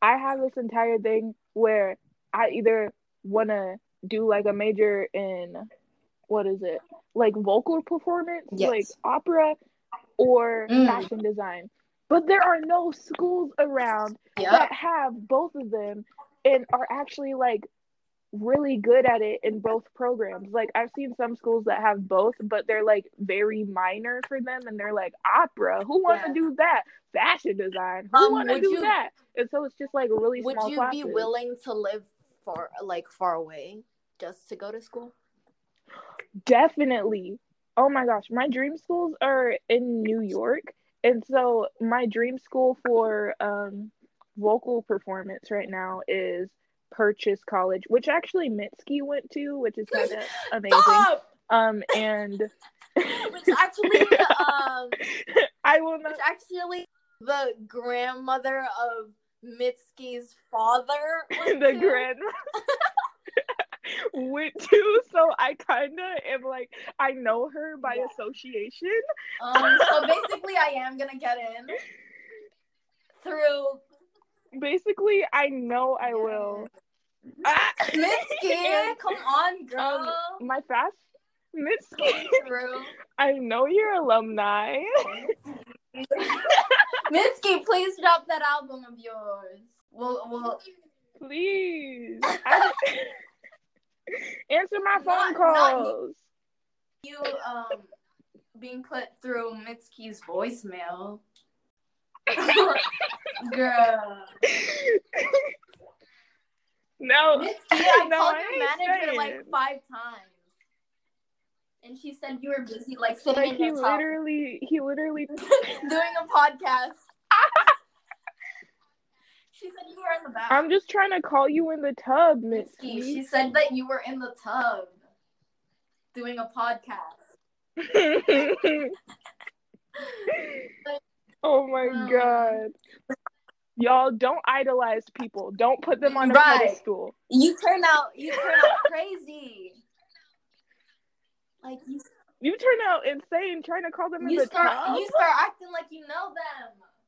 I have this entire thing where I either want to do like a major in what is it like vocal performance yes. like opera or mm. fashion design, but there are no schools around yep. that have both of them and are actually like really good at it in both programs. Like, I've seen some schools that have both, but they're like very minor for them, and they're like, opera, who wants to yes. do that? Fashion design, who um, want to do you, that? And so it's just like really would small you classes. Be willing to live far like far away just to go to school? Definitely. Oh my gosh, my dream schools are in New York, and so my dream school for um vocal performance right now is Purchase College, which actually Mitski went to, which is kind of amazing. Stop! Um and which actually um I will not. Which actually the grandmother of Mitski's father went the to. grandma went to, so I kind of am like, I know her by yeah. association. Um, so basically, I am gonna get in through. Basically, I know I will. Ah! Mitski, come on, girl. Um, my fast Mitski. I know you're alumni. Mitski, please drop that album of yours. We'll, we'll... Please. I... Answer my phone not, calls. Not you um being put through Mitski's voicemail. Girl. No. Mitski, I no, called I your manager saying. like five times. And she said you were busy, like, sitting like in he your literally, top. He literally... doing a podcast. She said you were in the bathroom. I'm just trying to call you in the tub, Mitski. She said that you were in the tub doing a podcast. But, oh, my um, God. Y'all, don't idolize people. Don't put them on a right. pedestal. You turn out, you turn out crazy. Like you, you turn out insane trying to call them in the top. You start acting like you know them.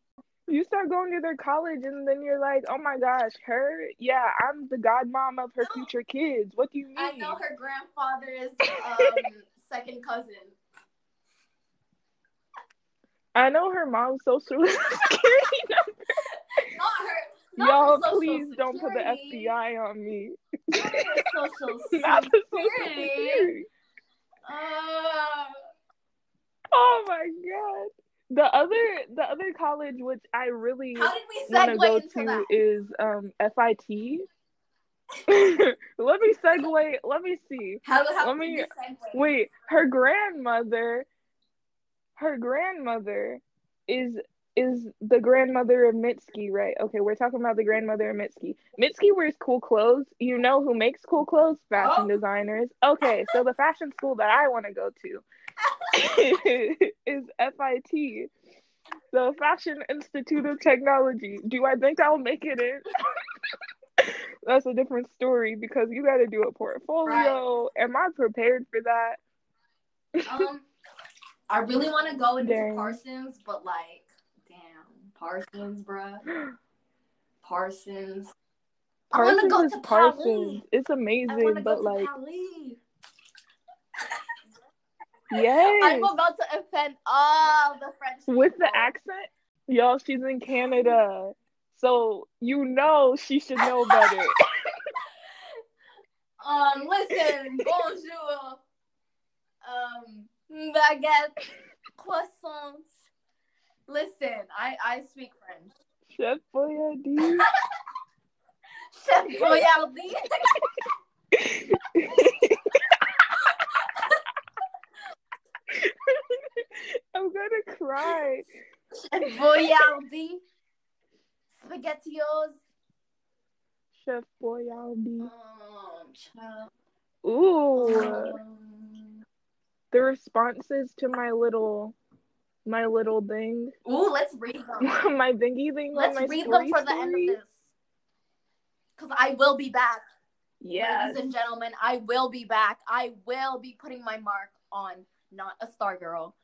You start going to their college, and then you're like, oh my gosh, her? Yeah, I'm the godmom of her future kids. What do you mean? I know her grandfather is um, second cousin. I know her mom's social security number. Not her. Not Y'all, her please security. Don't put the F B I on me. Not her social security. Not the social security. Uh, oh my God! The other, the other college which I really want to go to that? is um F I T. Let me segue. Let me see. How, how let me wait. Her grandmother, her grandmother is is the grandmother of Mitski, right? Okay, we're talking about the grandmother of Mitski. Mitski wears cool clothes. You know who makes cool clothes? Fashion oh. designers. Okay, so the fashion school that I want to go to is F I T, the Fashion Institute of Technology. Do I think I'll make it in? That's a different story because you got to do a portfolio. Right. Am I prepared for that? um, I really want to go into Dang. Parsons, but like, Parsons, bruh. Parsons. I want to go to Parsons. It's amazing, but like. Yes. I'm about to offend all the French people. With the accent, y'all, she's in Canada. So you know she should know better. um, listen, bonjour. Um, baguette, croissants. Listen, I, I speak French. Chef Boyardee. Chef Boyardee. I'm gonna cry. Chef Boyardee. Spaghettios. Chef Boyardee. Um, child. Ooh. Um, the responses to my little, my little thing. Ooh, let's read them. My thingy thing. Let's my read them for the end of this. Because I will be back. Yes. Ladies and gentlemen, I will be back. I will be putting my mark on Not a Star Girl.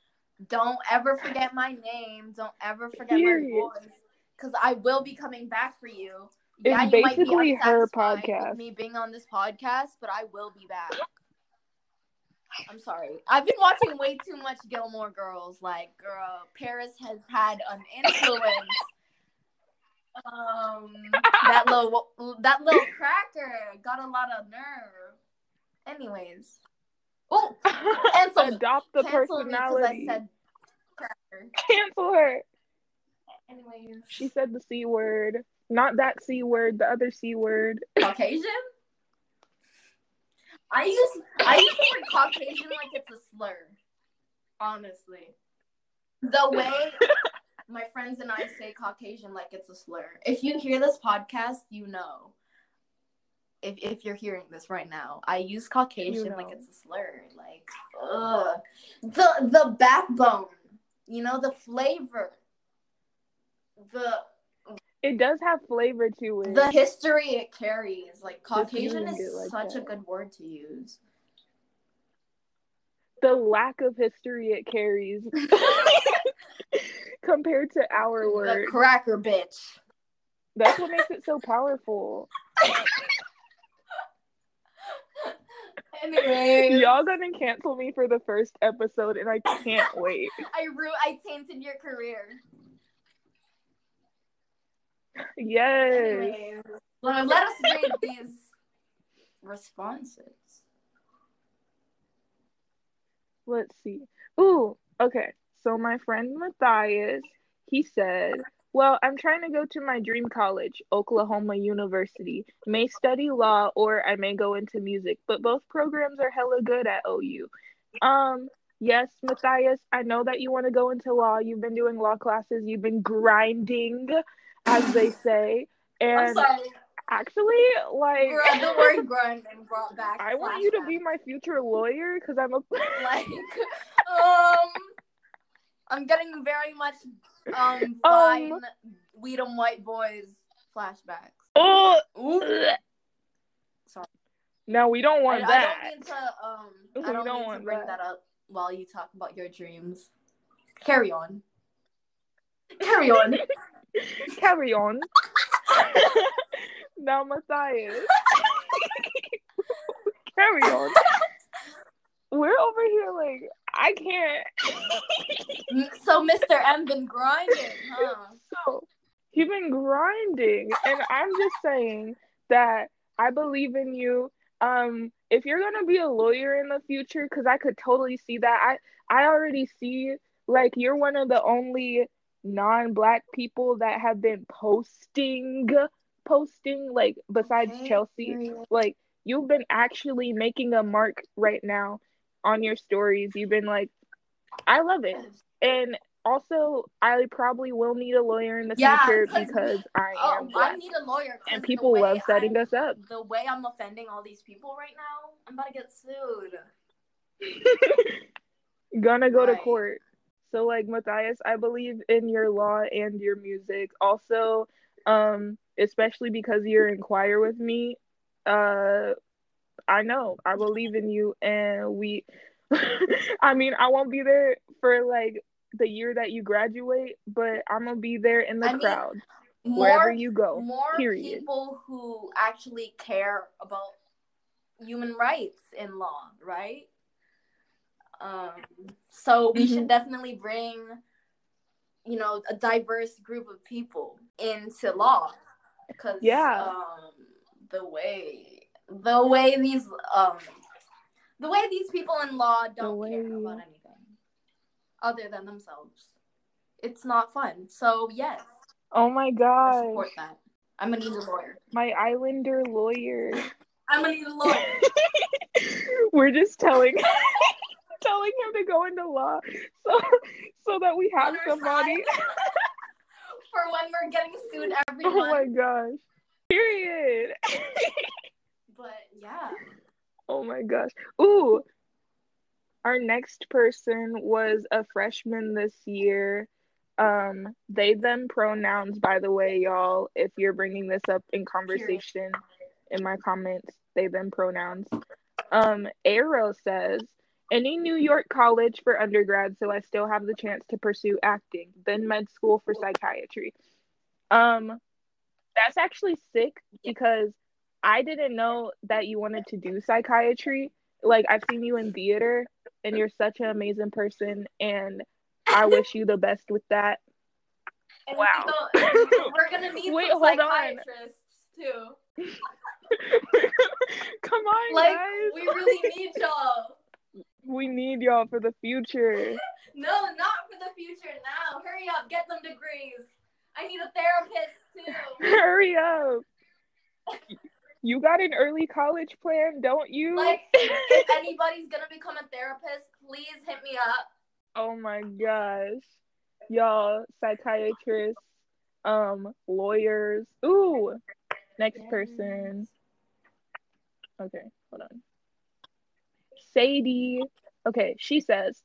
Don't ever forget my name. Don't ever forget Period. my voice. Because I will be coming back for you. It's yeah, you basically might be her podcast. With me being on this podcast, but I will be back. I'm sorry. I've been watching way too much Gilmore Girls. Like, girl, Paris has had an influence. um, that little that little cracker got a lot of nerve. Anyways, oh, cancel. Adopt the cancel personality. Me 'cause I said cracker. Cancel her. Anyways, she said the C word. Not that C word, the other C word. Caucasian? I use I use the word Caucasian like it's a slur. Honestly. The way my friends and I say Caucasian like it's a slur. If you hear this podcast, you know. If if you're hearing this right now, I use Caucasian you know. like it's a slur. Like, ugh. The the backbone, you know, the flavor. The It does have flavor to it. The history it carries. Like, Caucasian is like such that. a good word to use. The lack of history it carries compared to our word. The cracker bitch. That's what makes it so powerful. Anyway, y'all gonna cancel me for the first episode and I can't wait. I ru- I tainted your career. Yes. Anyway, let, let us read these responses. Let's see. Ooh, okay. So my friend Matthias, he said, well, I'm trying to go to my dream college, Oklahoma University. May study law or I may go into music, but both programs are hella good at O U. Um, yes, Matthias, I know that you want to go into law. You've been doing law classes. You've been grinding, as they say, and I'm sorry. actually, like, Girl, the word "grind" and brought back. I want you to be my future lawyer because I'm a like, um, I'm getting very much um, blind, um weed and white boys flashbacks. Oh, Ooh. sorry. No, we don't want I, that. I don't need to um, we I don't, don't need want to bring that. that up while you talk about your dreams. Carry on. Carry on. Carry on. Now, Matthias. Carry on. We're over here like, I can't. So, Mister M been grinding, huh? So, he been grinding. And I'm just saying that I believe in you. Um, if you're going to be a lawyer in the future, because I could totally see that. I, I already see, like, you're one of the only non-black people that have been posting posting like besides okay. Chelsea, like you've been actually making a mark right now on your stories. You've been like, I love it. And also I probably will need a lawyer in the yeah, future because I oh, am black. I need a lawyer and people love setting I'm, us up. The way I'm offending all these people right now, I'm about to get sued. Gonna go right. to court. So, like, Matthias, I believe in your law and your music. Also, um, especially because you're in choir with me, uh, I know. I believe in you. And we, I mean, I won't be there for, like, the year that you graduate, but I'm going to be there in the I crowd mean, wherever more, you go. More period. people who actually care about human rights in law, right? Um, so we mm-hmm. should definitely bring, you know, a diverse group of people into law, because yeah. um, the way the way these um the way these people in law don't way... care about anything other than themselves. It's not fun. So yes. Oh my god. I support that. I'm gonna need a lawyer. My Islander lawyer. I'm gonna need a lawyer. We're just telling telling him to go into law so so that we have somebody for when we're getting sued every month. Oh my gosh. Period. But yeah. Oh my gosh. Ooh. Our next person was a freshman this year. Um, they, them pronouns, by the way, y'all, if you're bringing this up in conversation, in my comments, they, them pronouns. Um, Arrow says, any New York college for undergrad, so I still have the chance to pursue acting, then med school for psychiatry. Um, that's actually sick because I didn't know that you wanted to do psychiatry. Like, I've seen you in theater, and you're such an amazing person, and I wish you the best with that. And wow. People, we're going to need Wait, some psychiatrists, on. too. Come on, like, guys. We really need y'all. We need y'all for the future. No, not for the future now. Hurry up. Get them degrees. I need a therapist, too. Hurry up. You got an early college plan, don't you? Like, if anybody's going to become a therapist, please hit me up. Oh my gosh. Y'all, psychiatrists, um, lawyers. Ooh, next yes. person. Okay, hold on. Sadie. Okay, she says,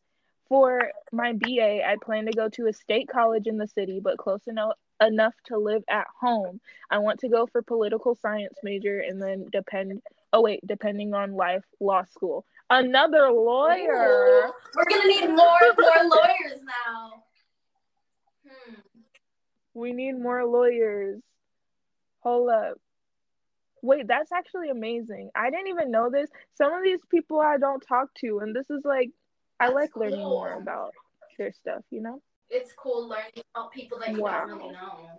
for my B A, I plan to go to a state college in the city, but close enough enough to live at home. I want to go for political science major and then depend, oh wait, depending on life, law school. Another lawyer. Ooh, we're gonna need more more lawyers now. Hmm. We need more lawyers. Hold up. Wait, that's actually amazing. I didn't even know this. Some of these people I don't talk to, and this is like, I that's like learning cool. more about their stuff, you know? It's cool learning about people that you wow. don't really know.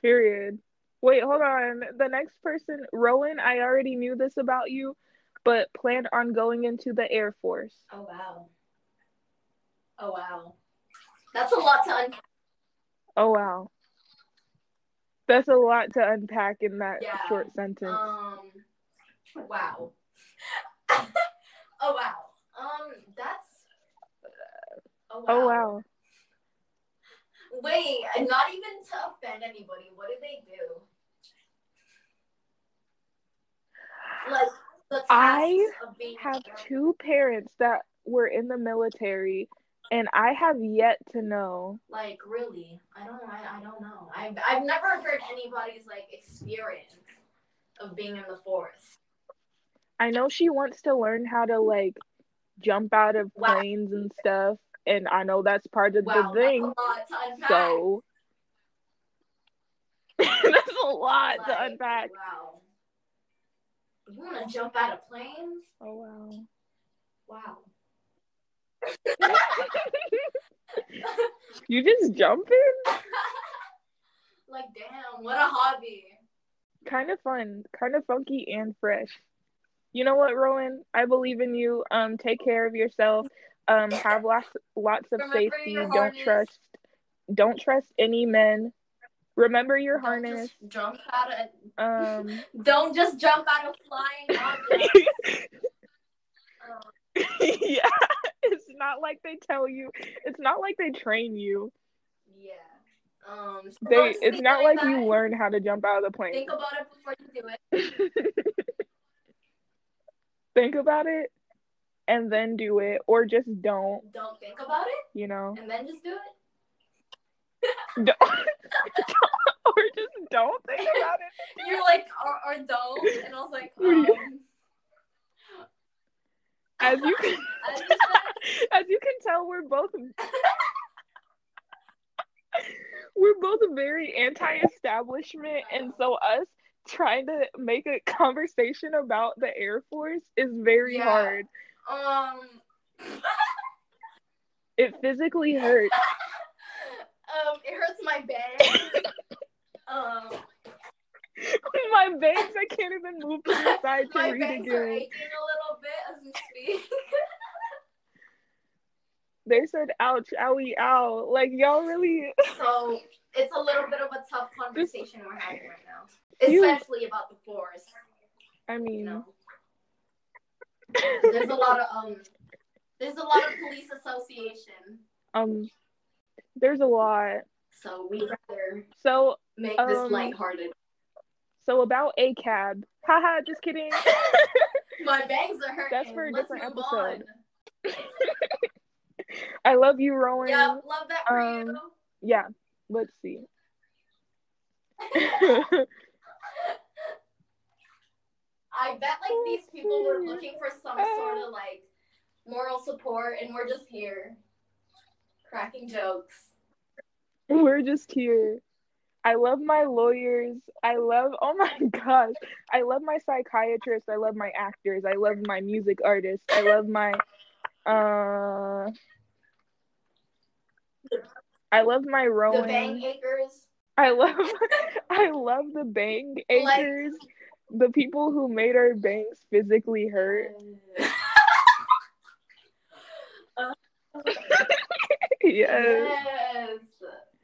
Period. Wait, hold on. The next person, Rowan, I already knew this about you, but planned on going into the Air Force. Oh, wow. Oh, wow. That's a lot to unpack. Oh, wow. That's a lot to unpack in that yeah. short sentence. Um, wow. Oh, wow. Um, that's... Oh, wow. Oh, wow. Wait, not even to offend anybody. What do they do? Like, the I have there. two parents that were in the military, and I have yet to know. Like, really? I don't. I, I don't know. I've I've never heard anybody's like experience of being in the force. I know she wants to learn how to like jump out of wow. planes and stuff. And I know that's part of wow, the thing. That's a lot to unpack. So that's a lot like, to unpack. Wow. You wanna jump out of planes? Oh wow. Wow. You just jumping? Like damn, what a hobby. Kind of fun, kind of funky and fresh. You know what, Rowan? I believe in you. Um, take care of yourself. Um, have lots, lots of Remember safety. Don't trust, don't trust any men. Remember your don't harness. Just jump out of, um, don't just jump out of flying objects. um. Yeah, it's not like they tell you. It's not like they train you. Yeah. Um. So they. It's not like, like you learn how to jump out of the plane. Think about it before you do it. Think about it. And then do it, or just don't. Don't think about it? You know? And then just do it? don't, don't, or just don't think about it. You're like, or, or don't, and I was like, um. As you can, as, as you can tell, we're both, we're both very anti-establishment, and so us trying to make a conversation about the Air Force is very yeah. hard. Um, it physically hurts. um, it hurts my back. um, veins. I can't even move to the side to read again. My veins are aching a little bit as we speak. They said, ouch, owie, ow. Like, y'all really... So, it's a little bit of a tough conversation we're having right now. Especially you... about the floors. I mean... You know? There's a lot of, um... There's a lot of police association. Um, there's a lot. So, we'd rather so, make um, this lighthearted. So, about A C A B. Haha, just kidding. My bangs are hurting. That's for a Let's different episode. I love you, Rowan. Yeah, love that for um, you. Yeah, let's see. I bet, like, these people were looking for some sort of, like, moral support, and we're just here cracking jokes. We're just here. I love my lawyers. I love, oh my gosh. I love my psychiatrists. I love my actors. I love my music artists. I love my... Uh, I love my Rowan. The Bang Acres. I love, I love the Bang Acres. Like, the people who made our bangs physically hurt. Uh, yes. Yes.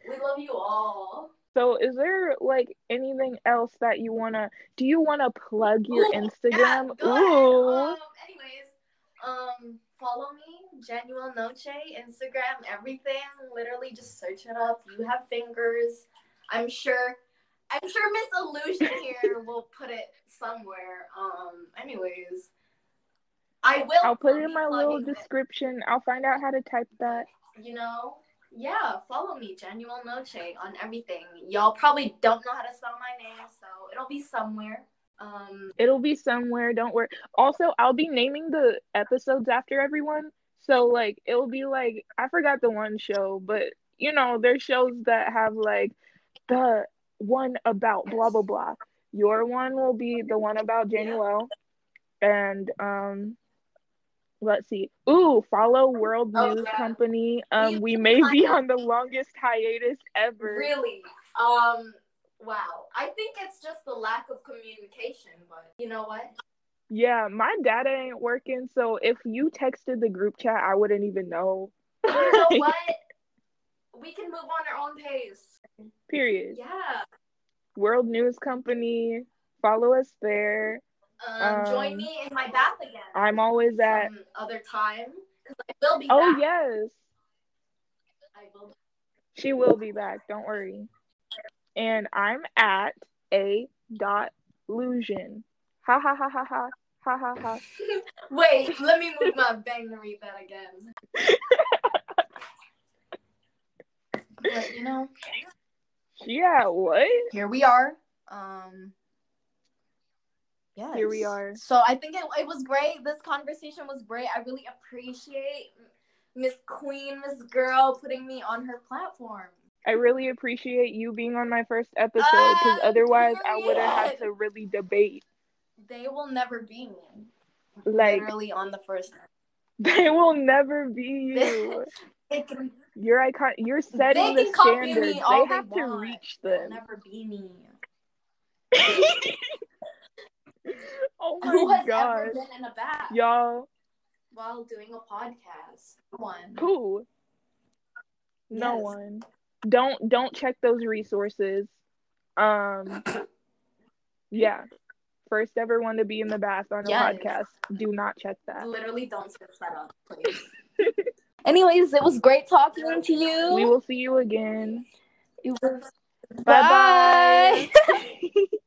We love you all. So, is there like anything else that you wanna? Do you wanna plug your Ooh, Instagram? Yeah, Ooh. Um, anyways, um. Follow me, Januel Noche, Instagram, everything. Literally, just search it up. You have fingers. I'm sure. I'm sure Miss Illusion here will put it somewhere. Um. Anyways, I will. I'll put it in my little description. It. I'll find out how to type that. You know. Yeah. Follow me, Januel Noche, on everything. Y'all probably don't know how to spell my name, so it'll be somewhere. Um, it'll be somewhere, don't worry. Also, I'll be naming the episodes after everyone, so like it'll be like, I forgot the one show, but you know, there's shows that have like the one about blah blah blah. Your one will be the one about Januel, and um let's see. Ooh, follow World News oh, yeah. Company. Um we may be on the longest hiatus ever, really. um Wow, I think it's just the lack of communication, but you know what? Yeah, my data ain't working, so if you texted the group chat, I wouldn't even know. You know what? We can move on our own pace. Period. Yeah. World News Company, follow us there. Um, um, join me in my bath again. I'm always at... Some other time, because I will be oh, back. Oh, yes. I will be back. She will be back, don't worry. And I'm at a dot illusion. Ha ha ha ha ha ha ha ha. Wait, let me move my bang to read that again. But you know. Yeah, what? Here we are. Um. Yeah. Here we are. So I think it it was great. This conversation was great. I really appreciate Miss Queen, Miss Girl, putting me on her platform. I really appreciate you being on my first episode, because uh, otherwise period. I would have had to really debate. They will never be me. Like, literally on the first episode. They will never be you. can, you're icon- You're setting the standards. Me all they have they to want. Reach them. They'll never be me. Oh my Who has gosh. Ever been in a bath? Y'all. While doing a podcast. No one. Who? Yes. No one. Don't don't check those resources. Um, yeah, first ever one to be in the bath on a yes. podcast. Do not check that. Literally, don't search that up, please. Anyways, it was great talking to you. We will see you again. It was- Bye bye.